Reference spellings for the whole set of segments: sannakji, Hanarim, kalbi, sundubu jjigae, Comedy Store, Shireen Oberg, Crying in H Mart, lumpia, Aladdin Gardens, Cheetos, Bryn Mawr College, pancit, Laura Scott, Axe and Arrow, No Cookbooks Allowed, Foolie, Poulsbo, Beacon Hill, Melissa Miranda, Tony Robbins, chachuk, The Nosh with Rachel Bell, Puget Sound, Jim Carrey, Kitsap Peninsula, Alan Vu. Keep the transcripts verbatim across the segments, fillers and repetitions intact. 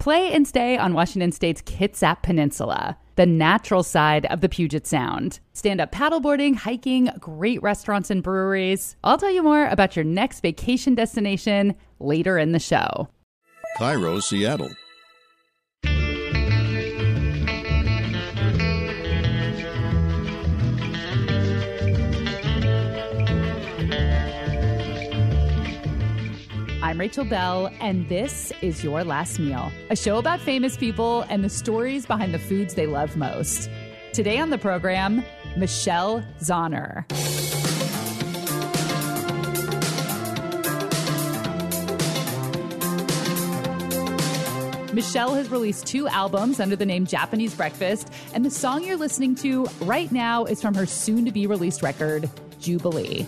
Play and stay on Washington State's Kitsap Peninsula, the natural side of the Puget Sound. Stand-up paddleboarding, hiking, great restaurants and breweries. I'll tell you more about your next vacation destination later in the show. Cairo, Seattle. I'm Rachel Bell, and this is Your Last Meal, a show about famous people and the stories behind the foods they love most. Today on the program, Michelle Zauner. Michelle has released two albums under the name Japanese Breakfast, and the song you're listening to right now is from her soon-to-be-released record, Jubilee.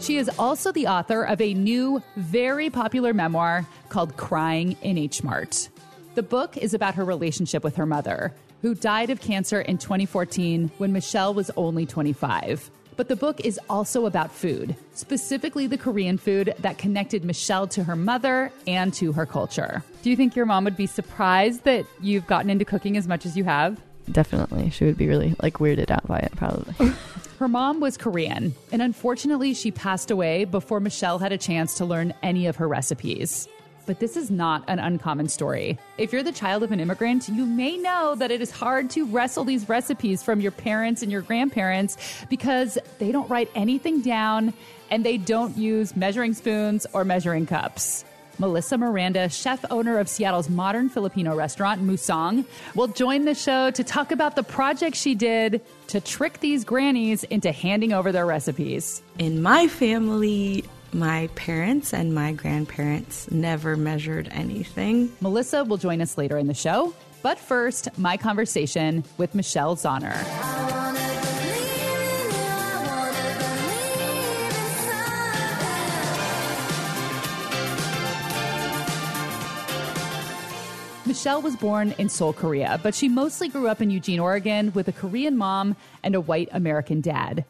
She is also the author of a new, very popular memoir called Crying in H Mart. The book is about her relationship with her mother, who died of cancer in twenty fourteen when Michelle was only twenty-five. But the book is also about food, specifically the Korean food that connected Michelle to her mother and to her culture. Do you think your mom would be surprised that you've gotten into cooking as much as you have? Definitely. She would be really like weirded out by it, probably. Her mom was Korean, and unfortunately, she passed away before Michelle had a chance to learn any of her recipes. But this is not an uncommon story. If you're the child of an immigrant, you may know that it is hard to wrestle these recipes from your parents and your grandparents because they don't write anything down and they don't use measuring spoons or measuring cups. Melissa Miranda, chef owner of Seattle's modern Filipino restaurant, Musang, will join the show to talk about the project she did to trick these grannies into handing over their recipes. In my family, my parents and my grandparents never measured anything. Melissa will join us later in the show. But first, my conversation with Michelle Zauner. Michelle was born in Seoul, Korea, but she mostly grew up in Eugene, Oregon, with a Korean mom and a white American dad.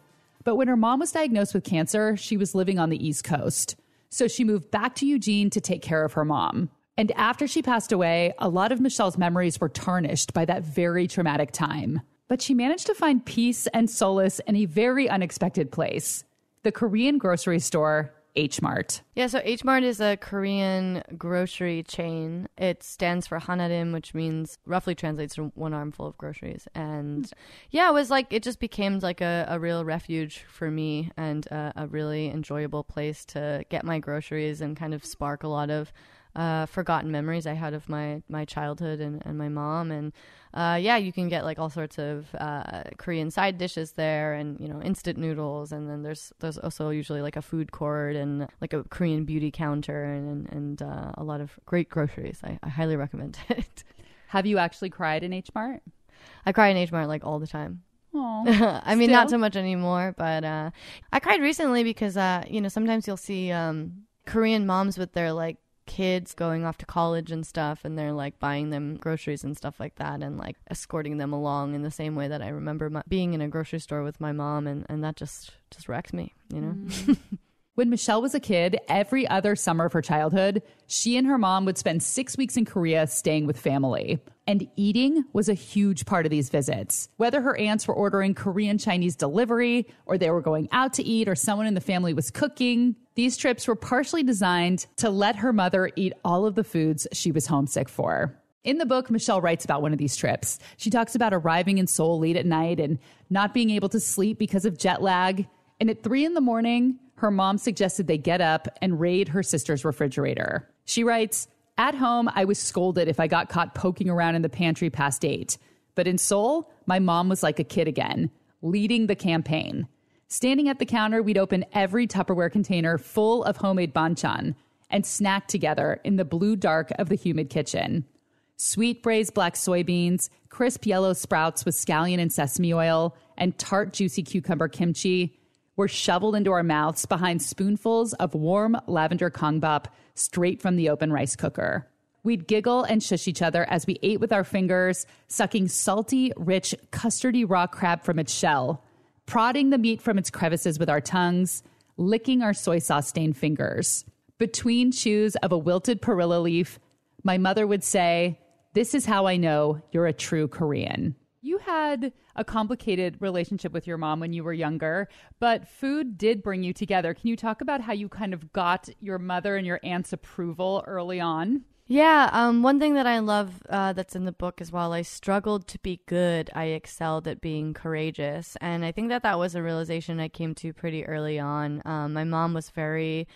But when her mom was diagnosed with cancer, she was living on the East Coast. So she moved back to Eugene to take care of her mom. And after she passed away, a lot of Michelle's memories were tarnished by that very traumatic time. But she managed to find peace and solace in a very unexpected place, the Korean grocery store, H Mart. Yeah, so H Mart is a Korean grocery chain. It stands for Hanarim, which means roughly translates to one armful of groceries. And yeah, it was like it just became like a, a real refuge for me and uh, a really enjoyable place to get my groceries and kind of spark a lot of uh, forgotten memories I had of my, my childhood and, and my mom. And uh, yeah, you can get like all sorts of uh, Korean side dishes there and, you know, instant noodles. And then there's there's also usually like a food court and like a Korean beauty counter and, and uh, a lot of great groceries. I, I highly recommend it. Have you actually cried in H Mart? I cry in H Mart like all the time. I mean, still? Not so much anymore, but uh, I cried recently because, uh, you know, sometimes you'll see um, Korean moms with their like kids going off to college and stuff, and they're like buying them groceries and stuff like that and like escorting them along in the same way that I remember my- being in a grocery store with my mom, and, and that just just wrecked me, you know. Mm. When Michelle was a kid, every other summer of her childhood, she and her mom would spend six weeks in Korea staying with family. And eating was a huge part of these visits. Whether her aunts were ordering Korean Chinese delivery, or they were going out to eat, or someone in the family was cooking, these trips were partially designed to let her mother eat all of the foods she was homesick for. In the book, Michelle writes about one of these trips. She talks about arriving in Seoul late at night and not being able to sleep because of jet lag. And at three in the morning, her mom suggested they get up and raid her sister's refrigerator. She writes, "At home, I was scolded if I got caught poking around in the pantry past eight. But in Seoul, my mom was like a kid again, leading the campaign. Standing at the counter, we'd open every Tupperware container full of homemade banchan and snack together in the blue dark of the humid kitchen. Sweet braised black soybeans, crisp yellow sprouts with scallion and sesame oil, and tart juicy cucumber kimchi were shoveled into our mouths behind spoonfuls of warm lavender kongbap straight from the open rice cooker. We'd giggle and shush each other as we ate with our fingers, sucking salty, rich, custardy raw crab from its shell, prodding the meat from its crevices with our tongues, licking our soy sauce-stained fingers. Between chews of a wilted perilla leaf, my mother would say, "This is how I know you're a true Korean." You had a complicated relationship with your mom when you were younger, but food did bring you together. Can you talk about how you kind of got your mother and your aunt's approval early on? Yeah, um, one thing that I love uh, that's in the book is while I struggled to be good, I excelled at being courageous. And I think that that was a realization I came to pretty early on. Um, my mom was very...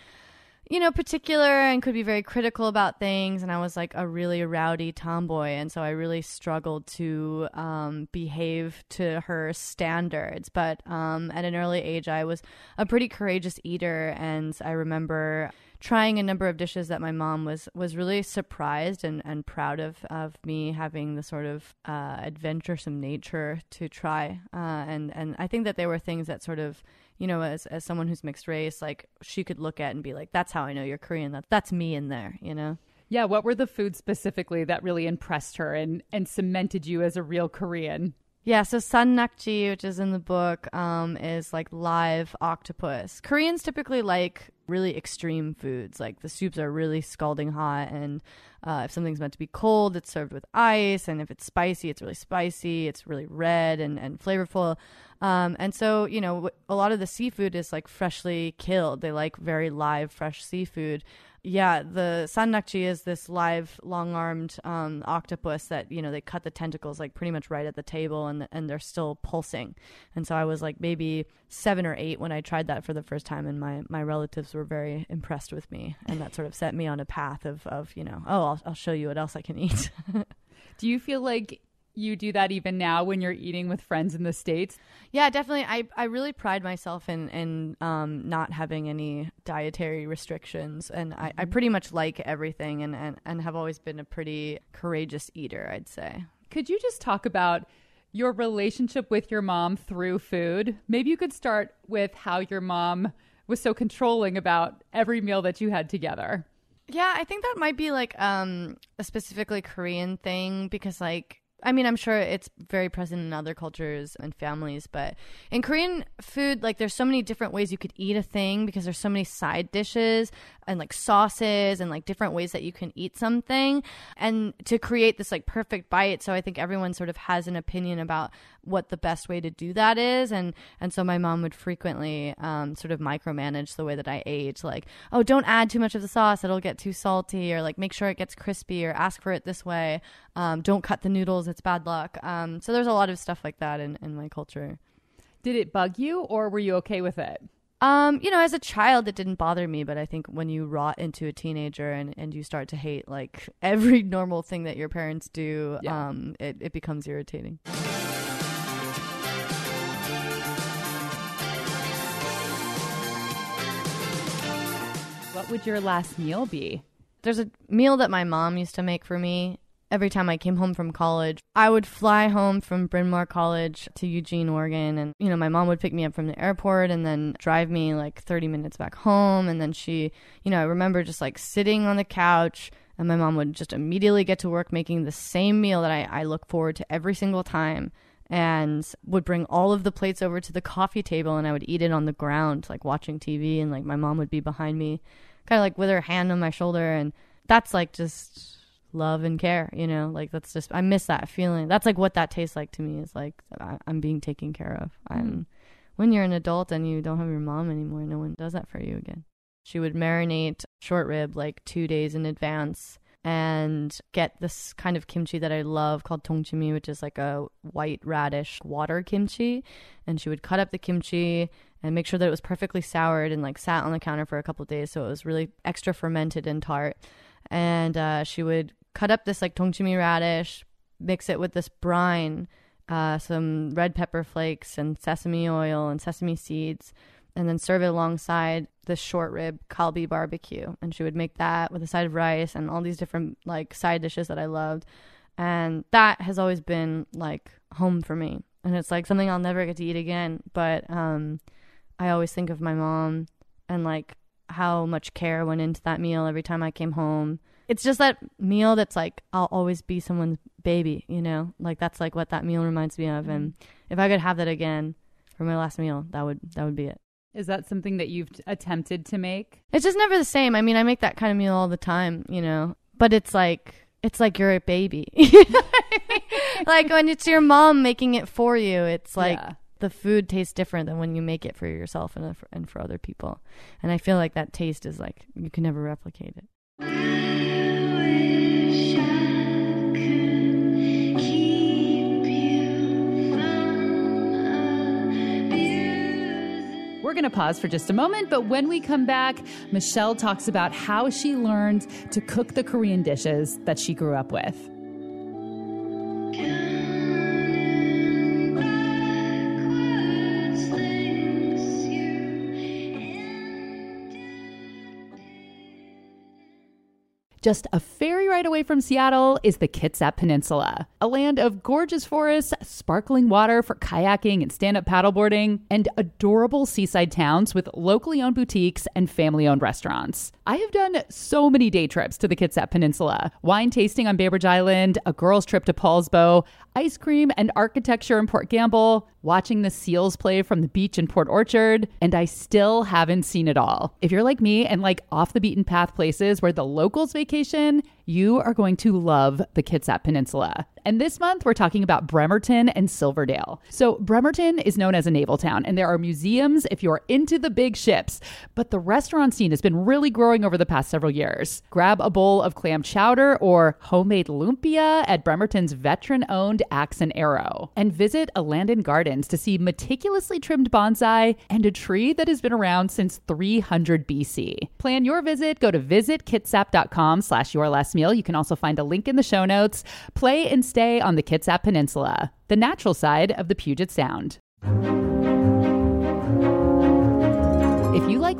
you know, particular and could be very critical about things. And I was like a really rowdy tomboy. And so I really struggled to um, behave to her standards. But um, at an early age, I was a pretty courageous eater. And I remember trying a number of dishes that my mom was was really surprised and, and proud of, of me having the sort of uh, adventuresome nature to try. Uh, and, and I think that there were things that sort of, you know, as as someone who's mixed race, like she could look at and be like, that's how I know you're Korean. That that's me in there, you know? Yeah. What were the foods specifically that really impressed her and, and cemented you as a real Korean? Yeah. So sannakji, which is in the book, um, is like live octopus. Koreans typically like really extreme foods. Like the soups are really scalding hot. And uh, if something's meant to be cold, it's served with ice. And if it's spicy, it's really spicy. It's really red and, and flavorful. Um, and so, you know, a lot of the seafood is like freshly killed. They like very live, fresh seafood. Yeah, the sannakji is this live, long-armed um, octopus that, you know, they cut the tentacles like pretty much right at the table and and they're still pulsing. And so I was like maybe seven or eight when I tried that for the first time, and my, my relatives were very impressed with me. And that sort of set me on a path of, of you know, oh, I'll, I'll show you what else I can eat. Do you feel like you do that even now when you're eating with friends in the States? Yeah, definitely. I, I really pride myself in, in um, not having any dietary restrictions. And I, I pretty much like everything and, and, and have always been a pretty courageous eater, I'd say. Could you just talk about your relationship with your mom through food? Maybe you could start with how your mom was so controlling about every meal that you had together. Yeah, I think that might be like um, a specifically Korean thing because like, I mean, I'm sure it's very present in other cultures and families, but in Korean food, like there's so many different ways you could eat a thing because there's so many side dishes and like sauces and like different ways that you can eat something and to create this like perfect bite. So I think everyone sort of has an opinion about what the best way to do that is. And, and so my mom would frequently um, sort of micromanage the way that I ate, like, oh, don't add too much of the sauce. It'll get too salty, or like make sure it gets crispy, or ask for it this way. Um, don't cut the noodles. It's bad luck. Um, so there's a lot of stuff like that in, in my culture. Did it bug you or were you okay with it? Um, you know, as a child, it didn't bother me. But I think when you rot into a teenager and, and you start to hate like every normal thing that your parents do, yeah. um, it, it becomes irritating. What would your last meal be? There's a meal that my mom used to make for me. Every time I came home from college, I would fly home from Bryn Mawr College to Eugene, Oregon. And, you know, my mom would pick me up from the airport and then drive me like thirty minutes back home. And then she, you know, I remember just like sitting on the couch and my mom would just immediately get to work making the same meal that I, I look forward to every single time. And would bring all of the plates over to the coffee table and I would eat it on the ground, like watching T V. And like my mom would be behind me, kind of like with her hand on my shoulder. And that's like just... love and care, you know, like that's just, I miss that feeling. That's like what that tastes like to me, is like I, I'm being taken care of. I'm, when you're an adult and you don't have your mom anymore, no one does that for you again. She would marinate short rib like two days in advance and get this kind of kimchi that I love called tongchimi, which is like a white radish water kimchi. And she would cut up the kimchi and make sure that it was perfectly soured and like sat on the counter for a couple of days. So it was really extra fermented and tart. And uh, she would cut up this like tongchimi radish, mix it with this brine, uh, some red pepper flakes and sesame oil and sesame seeds, and then serve it alongside the short rib kalbi barbecue. And she would make that with a side of rice and all these different like side dishes that I loved. And that has always been like home for me. And it's like something I'll never get to eat again. But um, I always think of my mom and like how much care went into that meal every time I came home. It's just that meal that's like, I'll always be someone's baby, you know? Like that's like what that meal reminds me of. And if I could have that again, for my last meal. That would that would be it. Is that something that you've t- attempted to make? It's just never the same. I mean, I make that kind of meal all the time, you know, but it's like it's like you're a baby. Like when it's your mom making it for you, it's like yeah. the food tastes different than when you make it for yourself and for, and for other people. And I feel like that taste is like you can never replicate it. We're going to pause for just a moment, but when we come back, Michelle talks about how she learned to cook the Korean dishes that she grew up with. Just a ferry ride away from Seattle is the Kitsap Peninsula, a land of gorgeous forests, sparkling water for kayaking and stand-up paddleboarding, and adorable seaside towns with locally owned boutiques and family-owned restaurants. I have done so many day trips to the Kitsap Peninsula. Wine tasting on Bainbridge Island, a girl's trip to Poulsbo, ice cream and architecture in Port Gamble, watching the seals play from the beach in Port Orchard, and I still haven't seen it all. If you're like me and like off-the-beaten-path places where the locals vacation, you are going to love the Kitsap Peninsula. And this month, we're talking about Bremerton and Silverdale. So Bremerton is known as a naval town, and there are museums if you're into the big ships. But the restaurant scene has been really growing over the past several years. Grab a bowl of clam chowder or homemade lumpia at Bremerton's veteran-owned Axe and Arrow. And visit Aladdin Gardens to see meticulously trimmed bonsai and a tree that has been around since three hundred B C. Plan your visit. Go to visit kitsap dot com slash your last meal. You can also find a link in the show notes. Play and stay on the Kitsap Peninsula, the natural side of the Puget Sound. If you like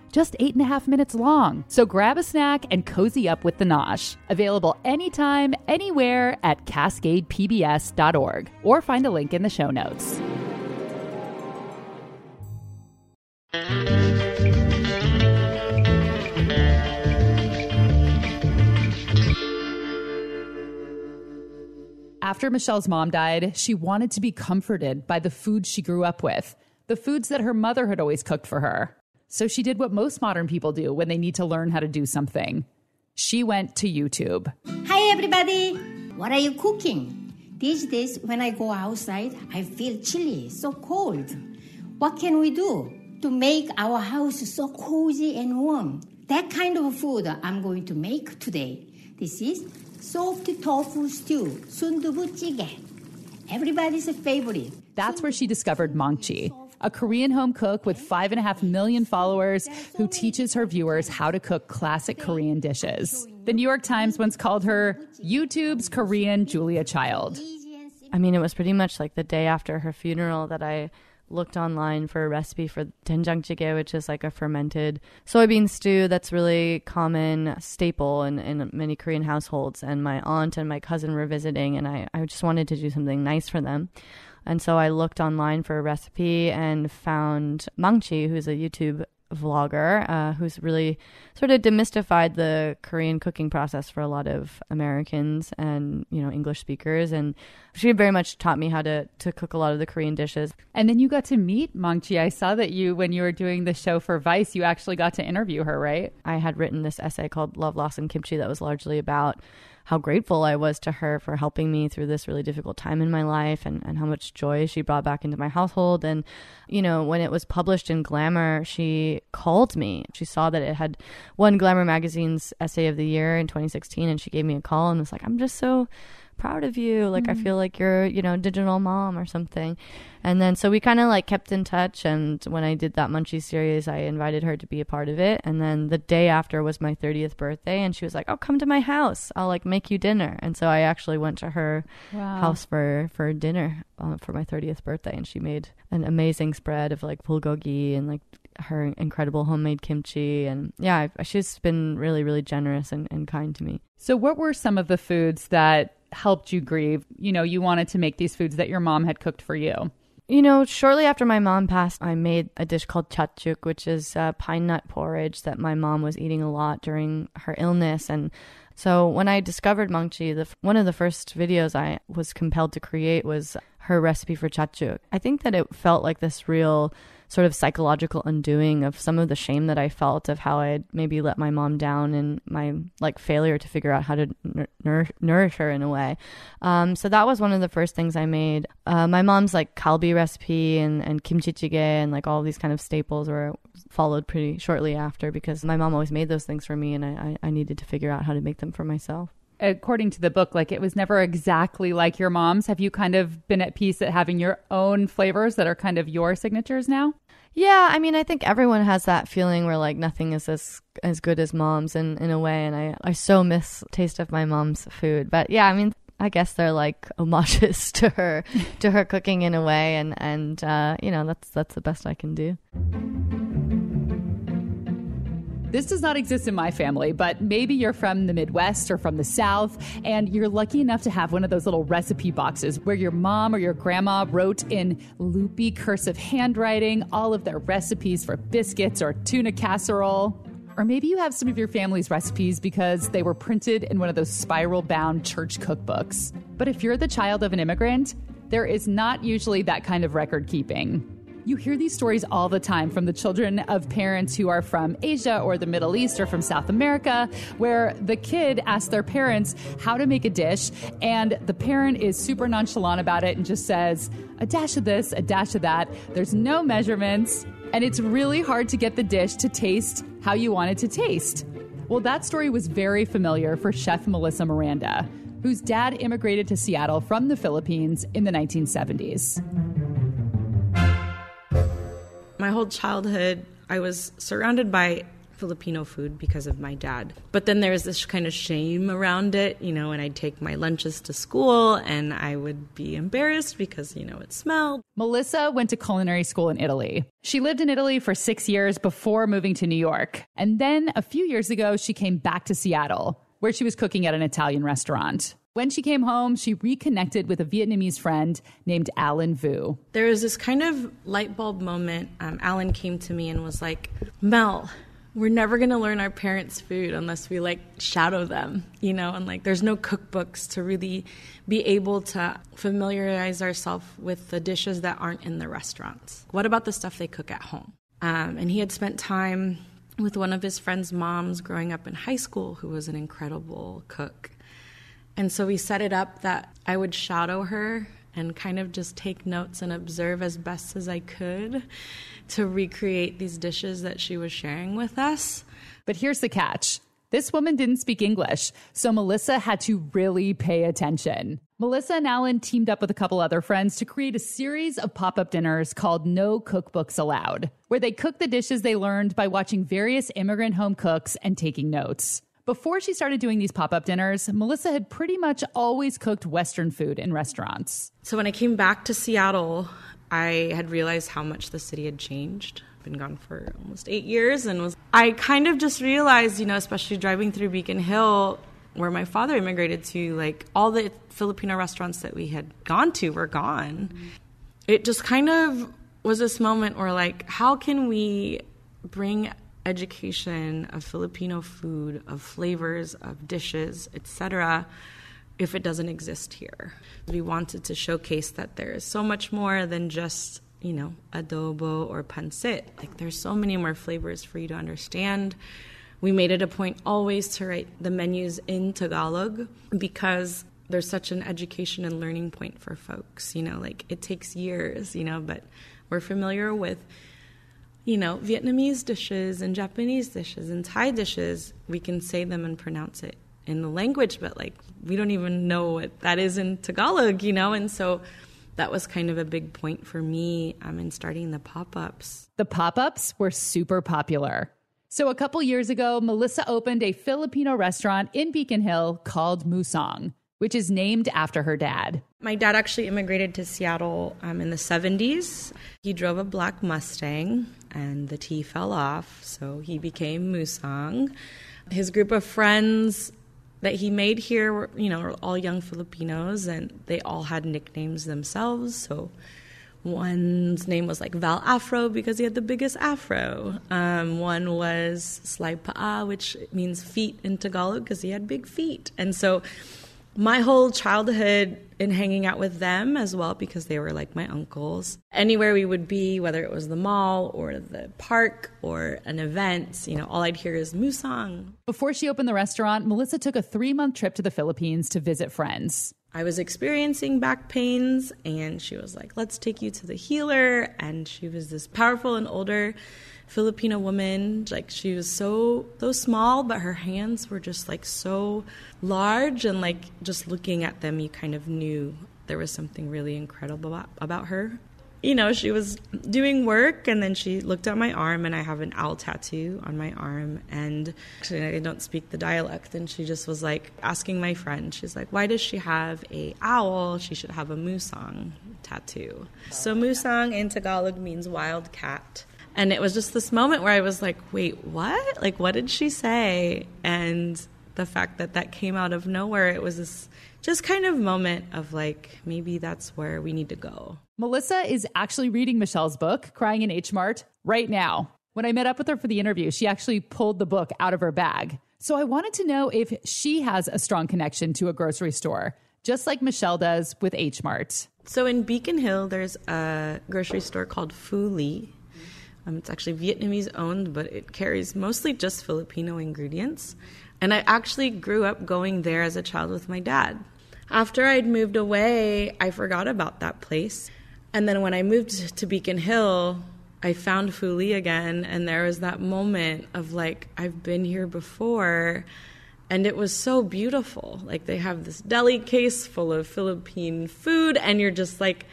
just eight and a half minutes long. So grab a snack and cozy up with The Nosh. Available anytime, anywhere at cascade p b s dot org or find a link in the show notes. After Michelle's mom died, she wanted to be comforted by the food she grew up with, the foods that her mother had always cooked for her. So she did what most modern people do when they need to learn how to do something. She went to YouTube. Hi, everybody. What are you cooking? These days, when I go outside, I feel chilly, so cold. What can we do to make our house so cozy and warm? That kind of food I'm going to make today. This is soft tofu stew, sundubu jjigae. Everybody's favorite. That's where she discovered Maangchi, a Korean home cook with five and a half million followers who teaches her viewers how to cook classic Korean dishes. The New York Times once called her YouTube's Korean Julia Child. I mean, it was pretty much like the day after her funeral that I looked online for a recipe for doenjang jjigae, which is like a fermented soybean stew that's really common staple in, in many Korean households. And my aunt and my cousin were visiting, and I, I just wanted to do something nice for them. And so I looked online for a recipe and found Maangchi, who's a YouTube vlogger uh, who's really sort of demystified the Korean cooking process for a lot of Americans and, you know, English speakers. And she very much taught me how to, to cook a lot of the Korean dishes. And then you got to meet Maangchi. I saw that you, when you were doing the show for Vice, you actually got to interview her, right? I had written this essay called Love, Loss, and Kimchi that was largely about how grateful I was to her for helping me through this really difficult time in my life and, and how much joy she brought back into my household. And, you know, when it was published in Glamour, she called me. She saw that it had won Glamour Magazine's Essay of the Year in twenty sixteen, and she gave me a call and was like, I'm just so proud of you. Like, mm-hmm. I feel like you're, you know, digital mom or something. And then so we kind of like kept in touch. And when I did that Maangchi series, I invited her to be a part of it. And then the day after was my thirtieth birthday. And she was like, oh, come to my house. I'll like make you dinner. And so I actually went to her wow. house for, for dinner uh, for my thirtieth birthday. And she made an amazing spread of like bulgogi and like her incredible homemade kimchi. And yeah, she's been really, really generous and, and kind to me. So what were some of the foods that helped you grieve? You know, you wanted to make these foods that your mom had cooked for you. You know, shortly after my mom passed, I made a dish called chachuk, which is uh, pine nut porridge that my mom was eating a lot during her illness. And so when I discovered Maangchi, the one of the first videos I was compelled to create was her recipe for chachuk. I think that it felt like this real sort of psychological undoing of some of the shame that I felt of how I had maybe let my mom down and my like failure to figure out how to n- nour- nourish her in a way. Um, so that was one of the first things I made. Uh, my mom's like kalbi recipe and, and kimchi jjigae and like all these kind of staples were followed pretty shortly after because my mom always made those things for me and I, I needed to figure out how to make them for myself. According to the book, like it was never exactly like your mom's. Have you kind of been at peace at having your own flavors that are kind of your signatures now? Yeah, I mean, I think everyone has that feeling where like nothing is as as good as mom's in, in a way. And I, I so miss taste of my mom's food. But yeah, I mean, I guess they're like homages to her to her cooking in a way. And, and uh, you know, that's that's the best I can do. This does not exist in my family, but maybe you're from the Midwest or from the South, and you're lucky enough to have one of those little recipe boxes where your mom or your grandma wrote in loopy cursive handwriting all of their recipes for biscuits or tuna casserole. Or maybe you have some of your family's recipes because they were printed in one of those spiral-bound church cookbooks. But if you're the child of an immigrant, there is not usually that kind of record keeping. You hear these stories all the time from the children of parents who are from Asia or the Middle East or from South America, where the kid asks their parents how to make a dish, and the parent is super nonchalant about it and just says, a dash of this, a dash of that. There's no measurements, and it's really hard to get the dish to taste how you want it to taste. Well, that story was very familiar for Chef Melissa Miranda, whose dad immigrated to Seattle from the Philippines in the nineteen seventies. My whole childhood, I was surrounded by Filipino food because of my dad. But then there was this kind of shame around it, you know, and I'd take my lunches to school and I would be embarrassed because, you know, it smelled. Melissa went to culinary school in Italy. She lived in Italy for six years before moving to New York. And then a few years ago, she came back to Seattle, where she was cooking at an Italian restaurant. When she came home, she reconnected with a Vietnamese friend named Alan Vu. There was this kind of light bulb moment. Um, Alan came to me and was like, Mel, we're never going to learn our parents' food unless we, like, shadow them, you know? And, like, there's no cookbooks to really be able to familiarize ourselves with the dishes that aren't in the restaurants. What about the stuff they cook at home? Um, and he had spent time with one of his friend's moms growing up in high school who was an incredible cook. And so we set it up that I would shadow her and kind of just take notes and observe as best as I could to recreate these dishes that she was sharing with us. But here's the catch. This woman didn't speak English, so Melissa had to really pay attention. Melissa and Alan teamed up with a couple other friends to create a series of pop-up dinners called No Cookbooks Allowed, where they cook the dishes they learned by watching various immigrant home cooks and taking notes. Before she started doing these pop-up dinners, Melissa had pretty much always cooked Western food in restaurants. So when I came back to Seattle, I had realized how much the city had changed. I've been gone for almost eight years and was I kind of just realized, you know, especially driving through Beacon Hill, where my father immigrated to, like all the Filipino restaurants that we had gone to were gone. It just kind of was this moment where, like, how can we bring education of Filipino food, of flavors, of dishes, et cetera, if it doesn't exist here. We wanted to showcase that there is so much more than just, you know, adobo or pancit. Like, there's so many more flavors for you to understand. We made it a point always to write the menus in Tagalog because there's such an education and learning point for folks. You know, like, it takes years, you know, but we're familiar with, you know, Vietnamese dishes and Japanese dishes and Thai dishes. We can say them and pronounce it in the language, but, like, we don't even know what that is in Tagalog, you know? And so that was kind of a big point for me um, in starting the pop-ups. The pop-ups were super popular. So a couple years ago, Melissa opened a Filipino restaurant in Beacon Hill called Musang, which is named after her dad. My dad actually immigrated to Seattle um, in the seventies. He drove a black Mustang, and the T fell off, so he became Musang. His group of friends that he made here were, you know, were all young Filipinos, and they all had nicknames themselves. So one's name was like Val Afro because he had the biggest afro. Um, one was Sly Paa, which means feet in Tagalog because he had big feet. And so my whole childhood in hanging out with them as well, because they were like my uncles. Anywhere we would be, whether it was the mall or the park or an event, you know, all I'd hear is Musang. Before she opened the restaurant, Melissa took a three-month trip to the Philippines to visit friends. I was experiencing back pains, and she was like, let's take you to the healer. And she was this powerful and older Filipino woman. Like, she was so, so small, but her hands were just like so large, and like just looking at them, you kind of knew there was something really incredible about, about her. You know, she was doing work, and then she looked at my arm, and I have an owl tattoo on my arm, and actually I don't speak the dialect, and she just was like asking my friend, she's like, why does she have a owl? She should have a Musang tattoo. So Musang in Tagalog means wild cat. And it was just this moment where I was like, wait, what? Like, what did she say? And the fact that that came out of nowhere, it was this just kind of moment of like, maybe that's where we need to go. Melissa is actually reading Michelle's book, Crying in H Mart, right now. When I met up with her for the interview, she actually pulled the book out of her bag. So I wanted to know if she has a strong connection to a grocery store, just like Michelle does with H Mart. So in Beacon Hill, there's a grocery store called Foolie. Um, it's actually Vietnamese owned, but it carries mostly just Filipino ingredients. And I actually grew up going there as a child with my dad. After I'd moved away, I forgot about that place. And then when I moved to Beacon Hill, I found Foolie again. And there was that moment of like, I've been here before. And it was so beautiful. Like, they have this deli case full of Philippine food. And you're just like,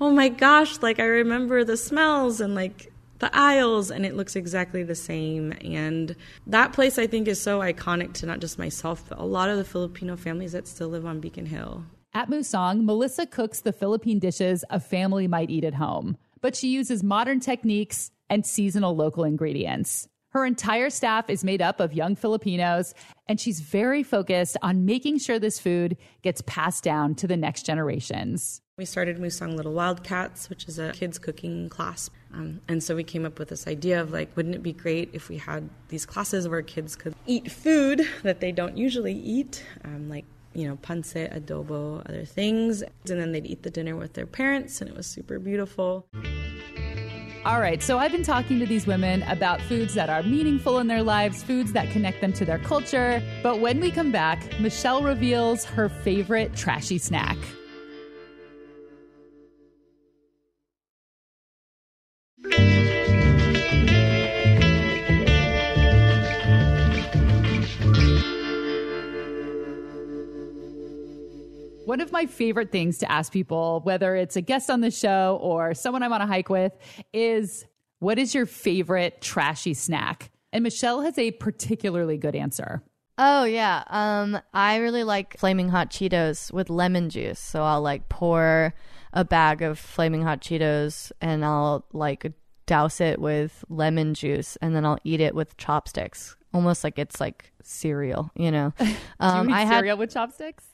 oh my gosh, like, I remember the smells and like the aisles, and it looks exactly the same. And that place, I think, is so iconic to not just myself, but a lot of the Filipino families that still live on Beacon Hill. At Musang, Melissa cooks the Philippine dishes a family might eat at home, but she uses modern techniques and seasonal local ingredients. Her entire staff is made up of young Filipinos, and she's very focused on making sure this food gets passed down to the next generations. We started Musang Little Wildcats, which is a kids' cooking class. Um, and so we came up with this idea of like, wouldn't it be great if we had these classes where kids could eat food that they don't usually eat, um, like, you know, pancit, adobo, other things. And then they'd eat the dinner with their parents, and it was super beautiful. All right, so I've been talking to these women about foods that are meaningful in their lives, foods that connect them to their culture. But when we come back, Michelle reveals her favorite trashy snack. One of my favorite things to ask people, whether it's a guest on the show or someone I'm on a hike with, is what is your favorite trashy snack? And Michelle has a particularly good answer. Oh, yeah. Um, I really like Flaming Hot Cheetos with lemon juice. So I'll like pour a bag of Flaming Hot Cheetos and I'll like douse it with lemon juice, and then I'll eat it with chopsticks. Almost like it's like cereal, you know. Um, Do you eat I cereal had- with chopsticks?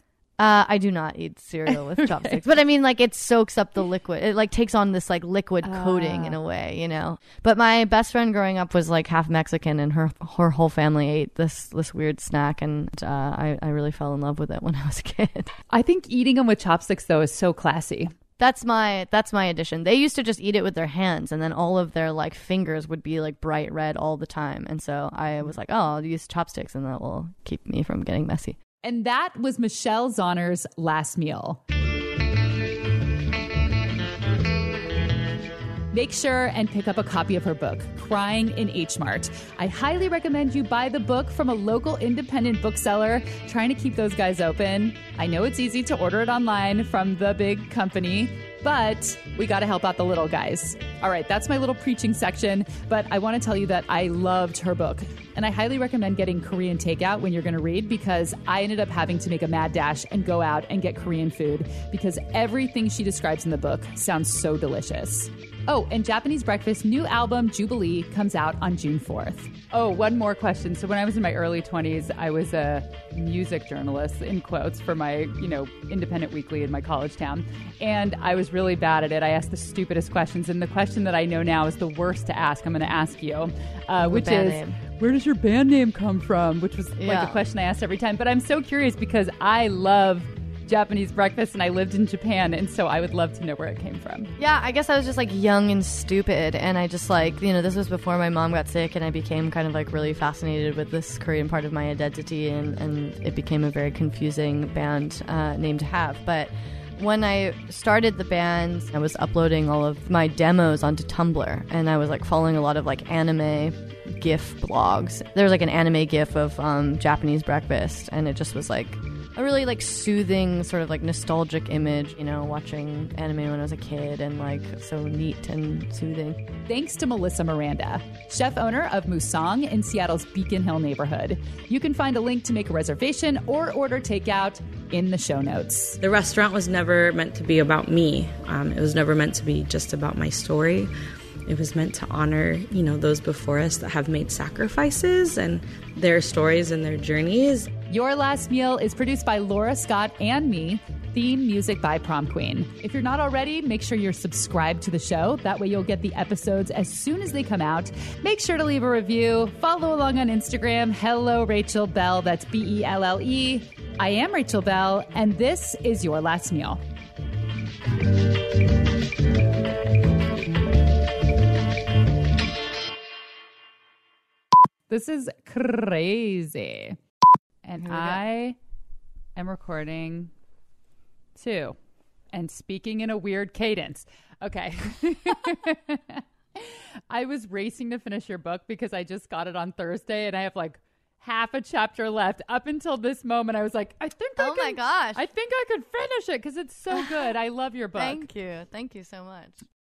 Uh, I do not eat cereal with chopsticks, okay. But I mean, like, it soaks up the liquid. It like takes on this like liquid coating uh. in a way, you know. But my best friend growing up was like half Mexican, and her her whole family ate this this weird snack, and uh, I I really fell in love with it when I was a kid. I think eating them with chopsticks though is so classy. That's my that's my addition. They used to just eat it with their hands, and then all of their like fingers would be like bright red all the time. And so I was like, oh, I'll use chopsticks, and that will keep me from getting messy. And that was Michelle Zauner's last meal. Make sure and pick up a copy of her book, Crying in H Mart. I highly recommend you buy the book from a local independent bookseller, trying to keep those guys open. I know it's easy to order it online from the big company, but we got to help out the little guys. All right, that's my little preaching section, but I want to tell you that I loved her book. And I highly recommend getting Korean takeout when you're going to read, because I ended up having to make a mad dash and go out and get Korean food because everything she describes in the book sounds so delicious. Oh, and Japanese Breakfast's new album, Jubilee, comes out on June fourth. Oh, one more question. So when I was in my early twenties, I was a music journalist, in quotes, for my, you know, independent weekly in my college town. And I was really bad at it. I asked the stupidest questions. And the question that I know now is the worst to ask. I'm going to ask you, uh, which is... Name. Where does your band name come from? Which was like yeah. a question I asked every time. But I'm so curious because I love Japanese Breakfast and I lived in Japan. And so I would love to know where it came from. Yeah, I guess I was just like young and stupid. And I just like, you know, this was before my mom got sick and I became kind of like really fascinated with this Korean part of my identity. And, and it became a very confusing band uh, name to have. But when I started the band, I was uploading all of my demos onto Tumblr. And I was like following a lot of like anime GIF blogs. There's like an anime GIF of um, Japanese Breakfast, and it just was like a really like soothing sort of like nostalgic image, you know, watching anime when I was a kid and like so neat and soothing. Thanks to Melissa Miranda, chef owner of Musang in Seattle's Beacon Hill neighborhood. You can find a link to make a reservation or order takeout in the show notes. The restaurant was never meant to be about me. Um, it was never meant to be just about my story. It was meant to honor, you know, those before us that have made sacrifices and their stories and their journeys. Your Last Meal is produced by Laura Scott and me. Theme music by Prom Queen. If you're not already, make sure you're subscribed to the show. That way you'll get the episodes as soon as they come out. Make sure to leave a review. Follow along on Instagram. Hello, Rachel Bell. That's B E L L E. I am Rachel Bell, and this is Your Last Meal. This is crazy. And I am recording too and speaking in a weird cadence. Okay. I was racing to finish your book because I just got it on Thursday and I have like half a chapter left. Up until this moment, I was like, I think I oh could, my gosh. I think I could finish it because it's so good. I love your book. Thank you. Thank you so much.